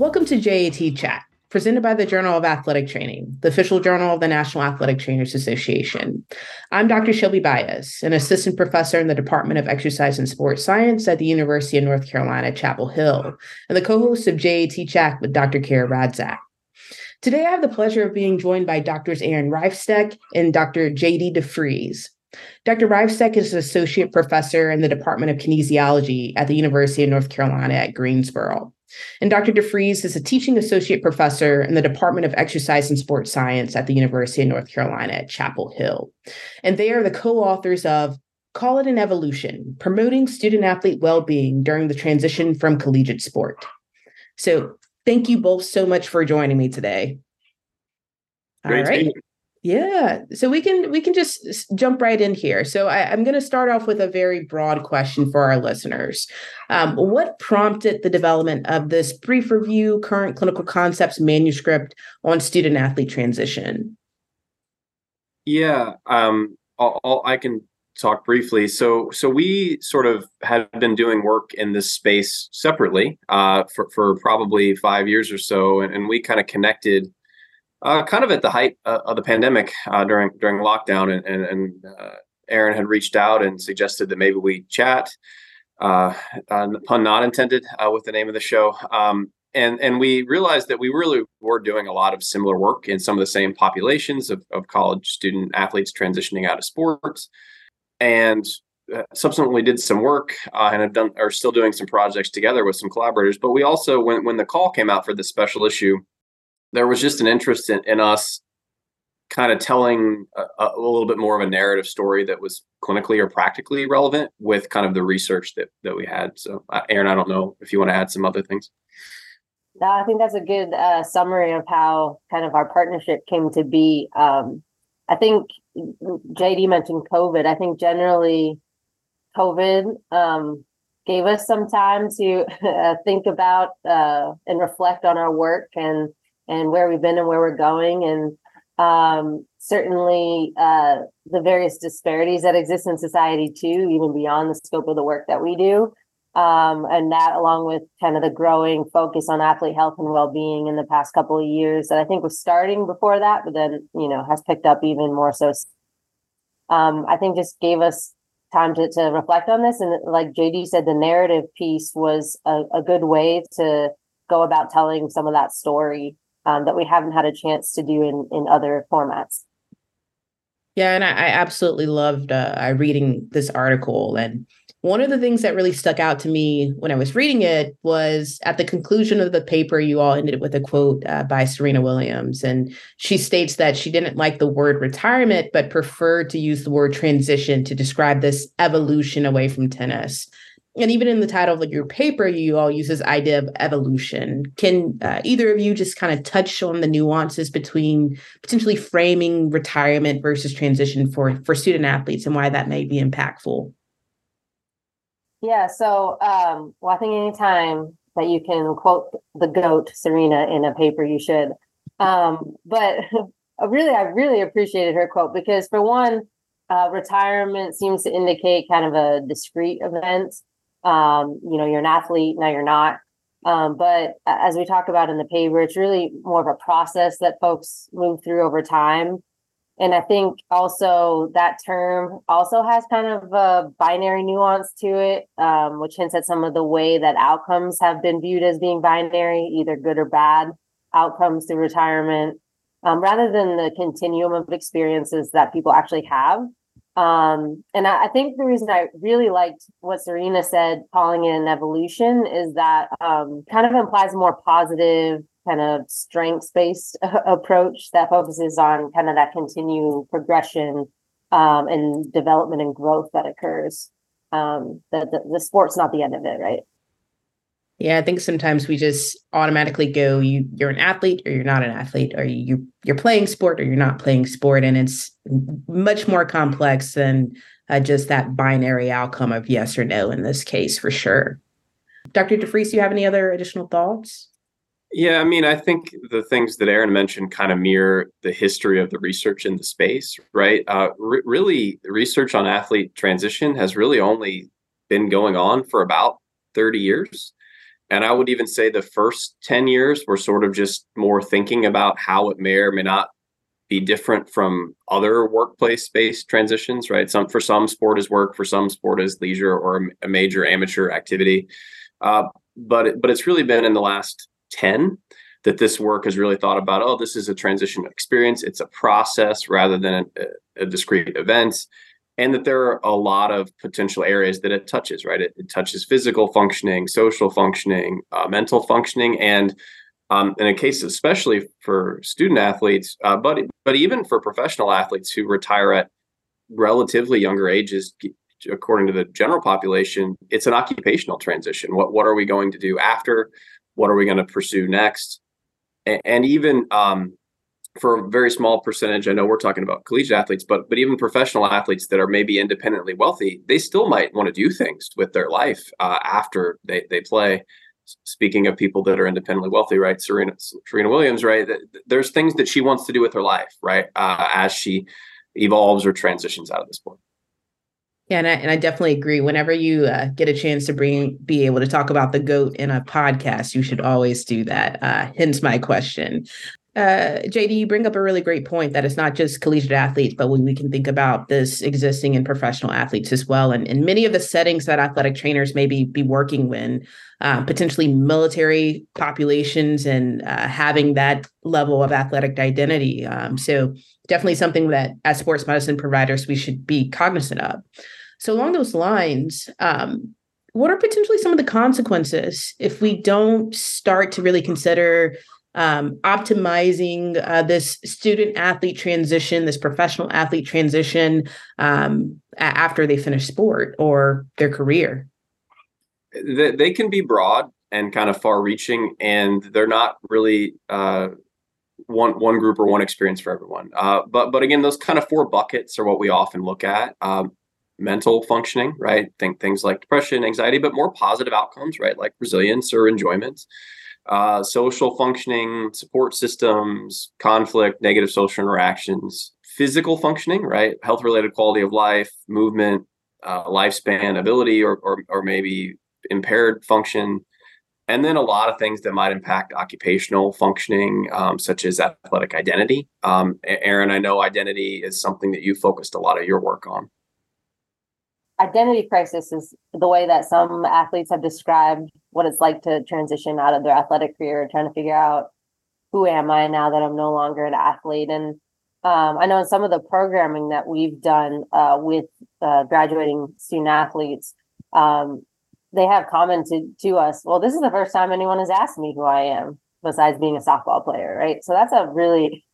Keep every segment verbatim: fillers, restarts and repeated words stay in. Welcome to J A T Chat, presented by the Journal of Athletic Training, the official journal of the National Athletic Trainers Association. I'm Doctor Shelby Baez, an assistant professor in the Department of Exercise and Sport Science at the University of North Carolina at Chapel Hill, and the co-host of J A T Chat with Doctor Kara Radzak. Today, I have the pleasure of being joined by Doctors Erin Reifsteck and Doctor J D. DeFreese. Doctor Reifsteck is an associate professor in the Department of Kinesiology at the University of North Carolina at Greensboro. And Doctor DeFreese is a teaching associate professor in the Department of Exercise and Sport Science at the University of North Carolina at Chapel Hill. And they are the co-authors of Call It an Evolution, Promoting Student-Athlete Wellbeing During the Transition from Collegiate Sport. So thank you both so much for joining me today. All Great right. Yeah. So we can we can just jump right in here. So I, I'm going to start off with a very broad question for our listeners. Um, what prompted the development of this brief review, current clinical concepts manuscript on student-athlete transition? Yeah, um, I'll, I'll, I can talk briefly. So so we sort of had been doing work in this space separately uh, for, for probably five years or so, and, and we kind of connected Uh, kind of at the height uh, of the pandemic uh, during during lockdown, and and, and uh, Erin had reached out and suggested that maybe we chat, uh, uh, pun not intended, uh, with the name of the show. Um, and and we realized that we really were doing a lot of similar work in some of the same populations of of college student athletes transitioning out of sports, and uh, subsequently did some work uh, and have done are still doing some projects together with some collaborators. But we also, when when the call came out for this special issue, there was just an interest in, in us kind of telling a, a little bit more of a narrative story that was clinically or practically relevant with kind of the research that that we had. So, uh, Erin, I don't know if you want to add some other things. No, I think that's a good uh, summary of how kind of our partnership came to be. Um, I think J D mentioned COVID. I think generally COVID um, gave us some time to uh, think about uh, and reflect on our work and and where we've been and where we're going, and um, certainly uh, the various disparities that exist in society too, even beyond the scope of the work that we do. Um, and that, along with kind of the growing focus on athlete health and well-being in the past couple of years that I think was starting before that, but then, you know, has picked up even more so. Um, I think just gave us time to, to reflect on this. And like J D said, the narrative piece was a, a good way to go about telling some of that story Um, that we haven't had a chance to do in, in other formats. Yeah, and I, I absolutely loved uh, reading this article. And one of the things that really stuck out to me when I was reading it was at the conclusion of the paper, you all ended with a quote uh, by Serena Williams. And she states that she didn't like the word retirement, but preferred to use the word transition to describe this evolution away from tennis. And even in the title of your paper, you all use this idea of evolution. Can uh, either of you just kind of touch on the nuances between potentially framing retirement versus transition for, for student athletes and why that may be impactful? Yeah, so um, well, I think anytime that you can quote the GOAT, Serena, in a paper, you should. Um, but really, I really appreciated her quote because, for one, uh, retirement seems to indicate kind of a discrete event. Um, you know, you're an athlete, now you're not. Um, but as we talk about in the paper, it's really more of a process that folks move through over time. And I think also that term also has kind of a binary nuance to it, um, which hints at some of the way that outcomes have been viewed as being binary, either good or bad outcomes to retirement, um, rather than the continuum of experiences that people actually have. Um, and I, I think the reason I really liked what Serena said, calling it an evolution, is that um, kind of implies a more positive kind of strengths-based approach that focuses on kind of that continued progression um, and development and growth that occurs. Um, the, the, the sport's not the end of it, right? Yeah, I think sometimes we just automatically go, you, you're an athlete or you're not an athlete, or you, you're playing sport or you're not playing sport. And it's much more complex than uh, just that binary outcome of yes or no in this case, for sure. Doctor DeFreese, do you have any other additional thoughts? Yeah, I mean, I think the things that Erin mentioned kind of mirror the history of the research in the space, right? Uh, re- really, research on athlete transition has really only been going on for about thirty years. And I would even say the first ten years were sort of just more thinking about how it may or may not be different from other workplace-based transitions, right? Some, for some, sport is work. For some, sport is leisure or a major amateur activity. Uh, but but it's really been in the last ten that this work has really thought about, oh, this is a transition experience. It's a process rather than a, a discrete event. And that there are a lot of potential areas that it touches, right? It, it touches physical functioning, social functioning, uh, mental functioning. And um, in a case, especially for student athletes, uh, but, but even for professional athletes who retire at relatively younger ages, according to the general population, it's an occupational transition. What, what are we going to do after? What are we going to pursue next? And, and even... Um, for a very small percentage, I know we're talking about collegiate athletes, but but even professional athletes that are maybe independently wealthy, they still might want to do things with their life uh, after they, they play. Speaking of people that are independently wealthy, right? Serena Serena Williams, right? There's things that she wants to do with her life, right? Uh, as she evolves or transitions out of the sport. Yeah, and I, and I definitely agree. Whenever you uh, get a chance to bring be able to talk about the GOAT in a podcast, you should always do that. Uh, hence my question. Uh, J D, you bring up a really great point that it's not just collegiate athletes, but we, we can think about this existing in professional athletes as well. And, and many of the settings that athletic trainers may be, be working in, uh, potentially military populations and uh, having that level of athletic identity. Um, so definitely something that as sports medicine providers, we should be cognizant of. So along those lines, um, what are potentially some of the consequences if we don't start to really consider Um, optimizing uh, this student athlete transition, this professional athlete transition um, a- after they finish sport or their career? They, they can be broad and kind of far reaching, and they're not really uh, one one group or one experience for everyone. Uh, but but again, those kind of four buckets are what we often look at. Um, mental functioning, right? Think things like depression, anxiety, but more positive outcomes, right? Like resilience or enjoyment. Uh, social functioning, support systems, conflict, negative social interactions, physical functioning, right? Health-related quality of life, movement, uh, lifespan, ability, or, or or maybe impaired function. And then a lot of things that might impact occupational functioning, um, such as athletic identity. Um, Erin, I know identity is something that you focused a lot of your work on. Identity crisis is the way that some athletes have described what it's like to transition out of their athletic career, trying to figure out who am I now that I'm no longer an athlete. And um, I know in some of the programming that we've done uh, with uh, graduating student athletes, um, they have commented to us, well, this is the first time anyone has asked me who I am besides being a softball player, right? So that's a really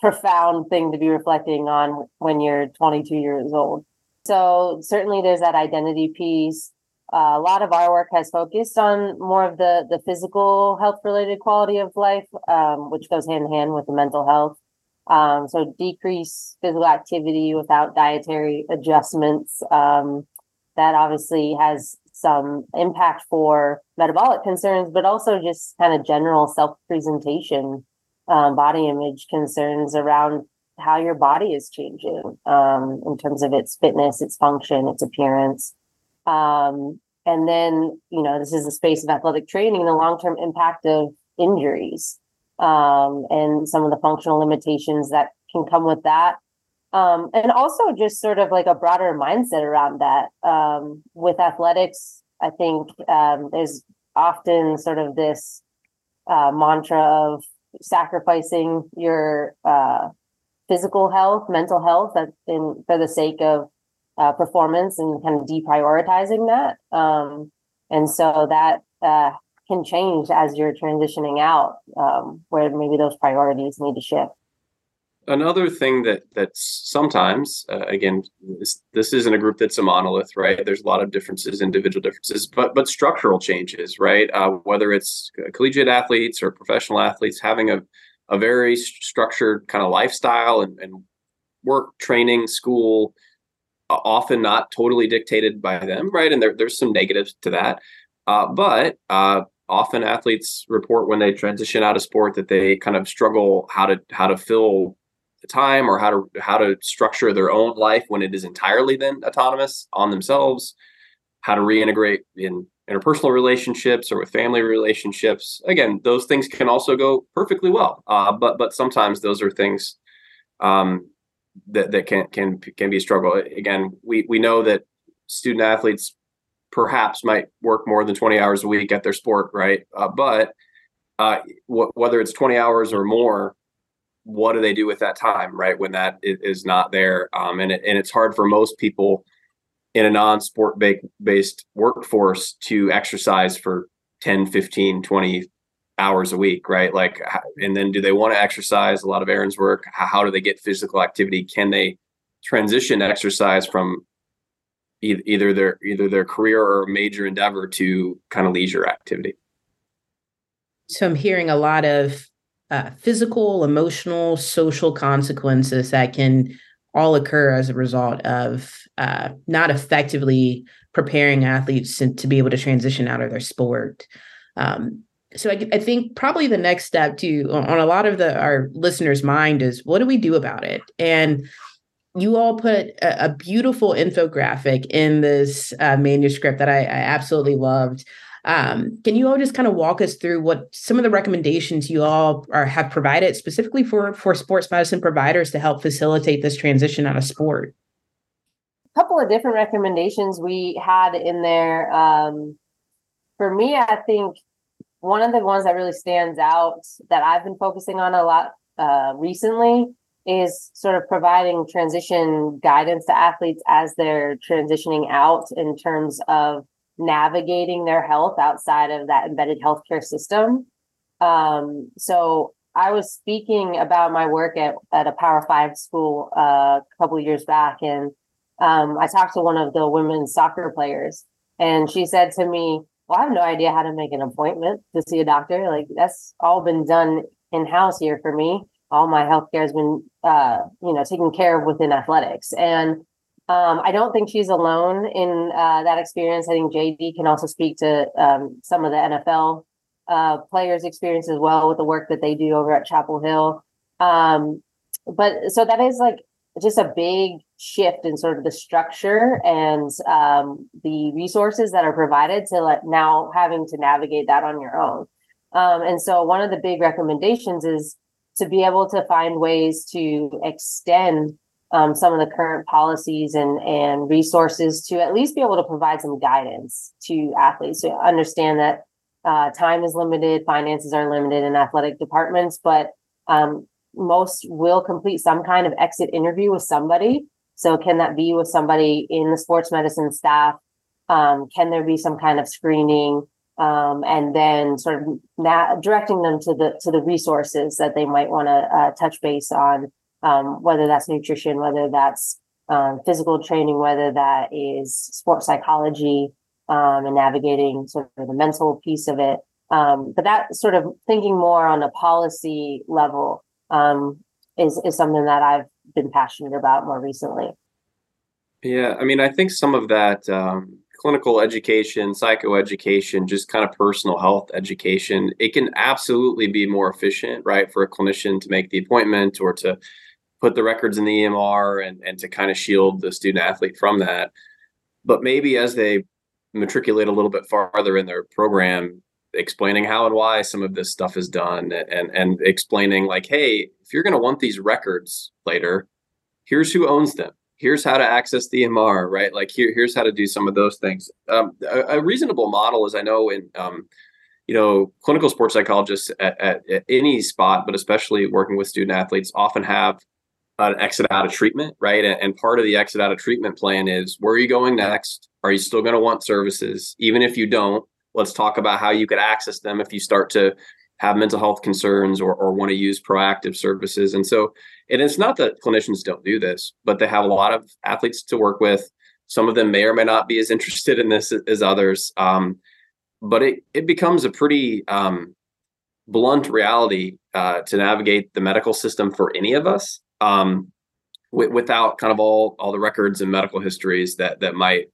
profound thing to be reflecting on when you're twenty-two years old. So certainly there's that identity piece. Uh, a lot of our work has focused on more of the, the physical health-related quality of life, um, which goes hand-in-hand with the mental health. Um, so decrease physical activity without dietary adjustments. Um, that obviously has some impact for metabolic concerns, but also just kind of general self-presentation, um, body image concerns around how your body is changing um, in terms of its fitness, its function, its appearance. Um, and then, you know, this is the space of athletic training, the long-term impact of injuries um, and some of the functional limitations that can come with that. Um, and also just sort of like a broader mindset around that. Um, with athletics, I think um, there's often sort of this uh, mantra of sacrificing your uh, physical health, mental health, that in for the sake of uh, performance, and kind of deprioritizing that. Um, and so that uh, can change as you're transitioning out, um, where maybe those priorities need to shift. Another thing that that's sometimes, uh, again, this, this isn't a group that's a monolith, right? There's a lot of differences, individual differences, but but structural changes, right? Uh, whether it's collegiate athletes or professional athletes having a a very structured kind of lifestyle and, and work, training, school, uh, often not totally dictated by them, right? And there, there's some negatives to that. Uh, but uh, often athletes report when they transition out of sport that they kind of struggle how to how to fill the time or how to how to structure their own life when it is entirely then autonomous on themselves, how to reintegrate in interpersonal relationships or with family relationships. Again, those things can also go perfectly well, uh, but but sometimes those are things um, that that can can can be a struggle. Again, we we know that student athletes perhaps might work more than twenty hours a week at their sport, right? Uh, but uh, w- whether it's twenty hours or more, what do they do with that time, right? When that is not there, um, and it, and it's hard for most people in a non-sport based workforce to exercise for ten, fifteen, twenty hours a week, right? Like, and then do they want to exercise? A lot of Erin's work, how do they get physical activity? Can they transition exercise from e- either their, either their career or major endeavor to kind of leisure activity? So I'm hearing a lot of uh, physical, emotional, social consequences that can all occur as a result of uh, not effectively preparing athletes to be able to transition out of their sport. Um, so I, I think probably the next step to on a lot of the our listeners' mind is, what do we do about it? And you all put a, a beautiful infographic in this uh, manuscript that I, I absolutely loved. Um, can you all just kind of walk us through what some of the recommendations you all are, have provided specifically for, for sports medicine providers to help facilitate this transition out of sport? A couple of different recommendations we had in there. Um, for me, I think one of the ones that really stands out that I've been focusing on a lot uh, recently is sort of providing transition guidance to athletes as they're transitioning out in terms of navigating their health outside of that embedded healthcare system. Um, so I was speaking about my work at, at a Power Five school uh, a couple of years back, and um, I talked to one of the women's soccer players, and she said to me, well, I have no idea how to make an appointment to see a doctor. Like, that's all been done in-house here for me. All my healthcare has been, uh, you know, taken care of within athletics. And Um, I don't think she's alone in uh, that experience. I think J D can also speak to um, some of the N F L uh, players' experience as well with the work that they do over at Chapel Hill. Um, but so that is like just a big shift in sort of the structure and um, the resources that are provided to like now having to navigate that on your own. Um, and so one of the big recommendations is to be able to find ways to extend Um, some of the current policies and, and resources to at least be able to provide some guidance to athletes to understand that uh, time is limited, finances are limited in athletic departments, but um, most will complete some kind of exit interview with somebody. So can that be with somebody in the sports medicine staff? Um, can there be some kind of screening? Um, and then sort of na- directing them to the, to the resources that they might want to uh, touch base on. Um, whether that's nutrition, whether that's um, physical training, whether that is sports psychology um, and navigating sort of the mental piece of it. Um, but that sort of thinking more on a policy level um, is, is something that I've been passionate about more recently. Yeah, I mean, I think some of that um, clinical education, psychoeducation, just kind of personal health education, it can absolutely be more efficient, right, for a clinician to make the appointment or to put the records in the E M R and, and to kind of shield the student athlete from that. But maybe as they matriculate a little bit farther in their program, explaining how and why some of this stuff is done and, and explaining like, hey, if you're going to want these records later, here's who owns them. Here's how to access the E M R, right? Like here, here's how to do some of those things. Um, a, a reasonable model is, I know in, um, you know, clinical sports psychologists at, at, at any spot, but especially working with student athletes, often have an exit out of treatment, right? And, and part of the exit out of treatment plan is, where are you going next? Are you still going to want services? Even if you don't, let's talk about how you could access them if you start to have mental health concerns or, or want to use proactive services. And so, and it's not that clinicians don't do this, but they have a lot of athletes to work with. Some of them may or may not be as interested in this as others. Um, but it, it becomes a pretty um, blunt reality uh, to navigate the medical system for any of us um, w- without kind of all, all the records and medical histories that, that might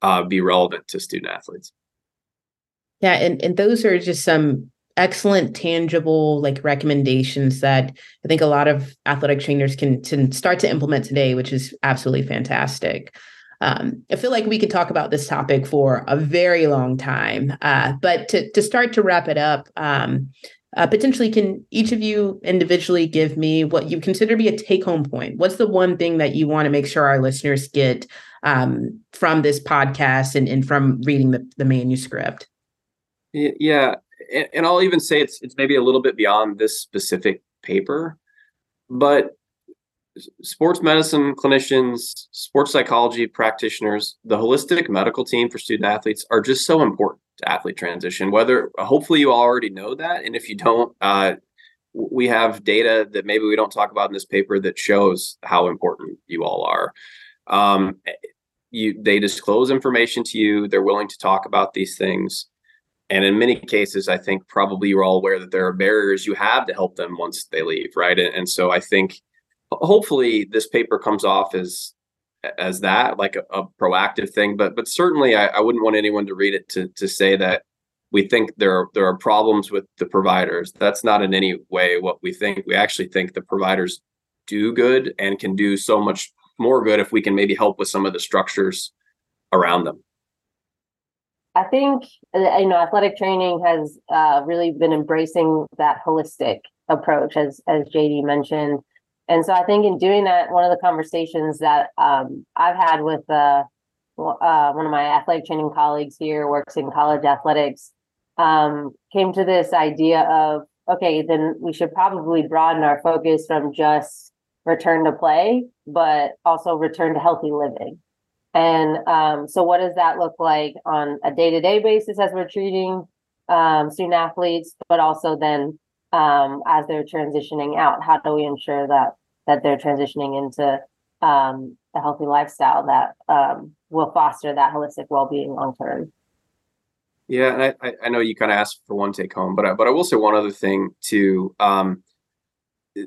uh, be relevant to student athletes. Yeah. And, and those are just some excellent, tangible, like recommendations that I think a lot of athletic trainers can, can start to implement today, which is absolutely fantastic. Um, I feel like we could talk about this topic for a very long time, uh, but to, to start to wrap it up, um, uh, potentially can each of you individually give me what you consider to be a take-home point? What's the one thing that you want to make sure our listeners get um, from this podcast and, and from reading the, the manuscript? Yeah. And, and I'll even say it's it's maybe a little bit beyond this specific paper, but sports medicine clinicians, sports psychology practitioners, the holistic medical team for student athletes are just so important to athlete transition. Whether hopefully you already know that, and if you don't, uh, we have data that maybe we don't talk about in this paper that shows how important you all are. Um, you they disclose information to you. They're willing to talk about these things. And in many cases, I think probably you're all aware that there are barriers you have to help them once they leave, right? And, and so I think hopefully this paper comes off as as that, like a, a proactive thing. But but certainly I, I wouldn't want anyone to read it to to say that we think there are, there are problems with the providers. That's not in any way what we think. We actually think the providers do good and can do so much more good if we can maybe help with some of the structures around them. I think, you know, athletic training has uh, really been embracing that holistic approach, as as J D mentioned. And so I think in doing that, one of the conversations that um, I've had with uh, uh, one of my athletic training colleagues here, works in college athletics, um, came to this idea of, okay, then we should probably broaden our focus from just return to play, but also return to healthy living. And um, so what does that look like on a day-to-day basis as we're treating um, student athletes, but also then um, as they're transitioning out, how do we ensure that that they're transitioning into um, a healthy lifestyle that um, will foster that holistic well-being long-term? Yeah, and I, I know you kind of asked for one take-home, but I, but I will say one other thing too. Um,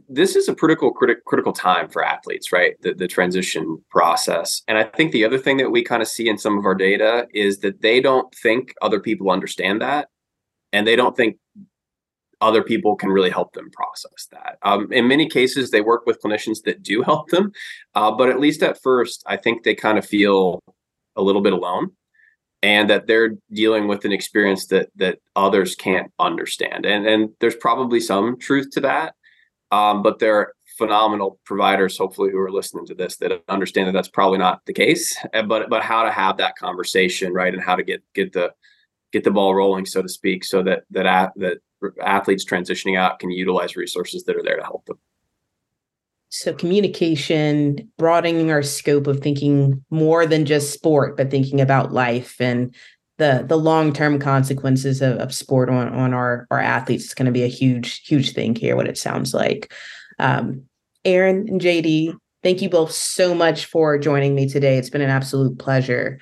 This is a critical, criti- critical time for athletes, right? The, the transition process. And I think the other thing that we kind of see in some of our data is that they don't think other people understand that. And they don't think other people can really help them process that. Um, in many cases, they work with clinicians that do help them. Uh, but at least at first, I think they kind of feel a little bit alone. And that they're dealing with an experience that that others can't understand. And, and there's probably some truth to that. Um, but there are phenomenal providers, hopefully, who are listening to this that understand that that's probably not the case. But but how to have that conversation, right, and how to get get the get the ball rolling, so to speak, so that that a, that athletes transitioning out can utilize resources that are there to help them. So communication, broadening our scope of thinking more than just sport, but thinking about life and the the long-term consequences of, of sport on, on our, our athletes is going to be a huge, huge thing here, what it sounds like. Um, Erin and J D, thank you both so much for joining me today. It's been an absolute pleasure.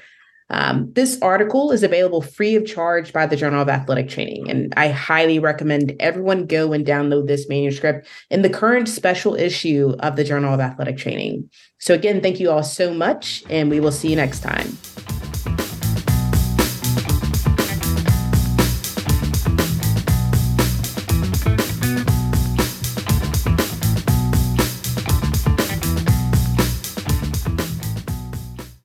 Um, this article is available free of charge by the Journal of Athletic Training, and I highly recommend everyone go and download this manuscript in the current special issue of the Journal of Athletic Training. So again, thank you all so much, and we will see you next time.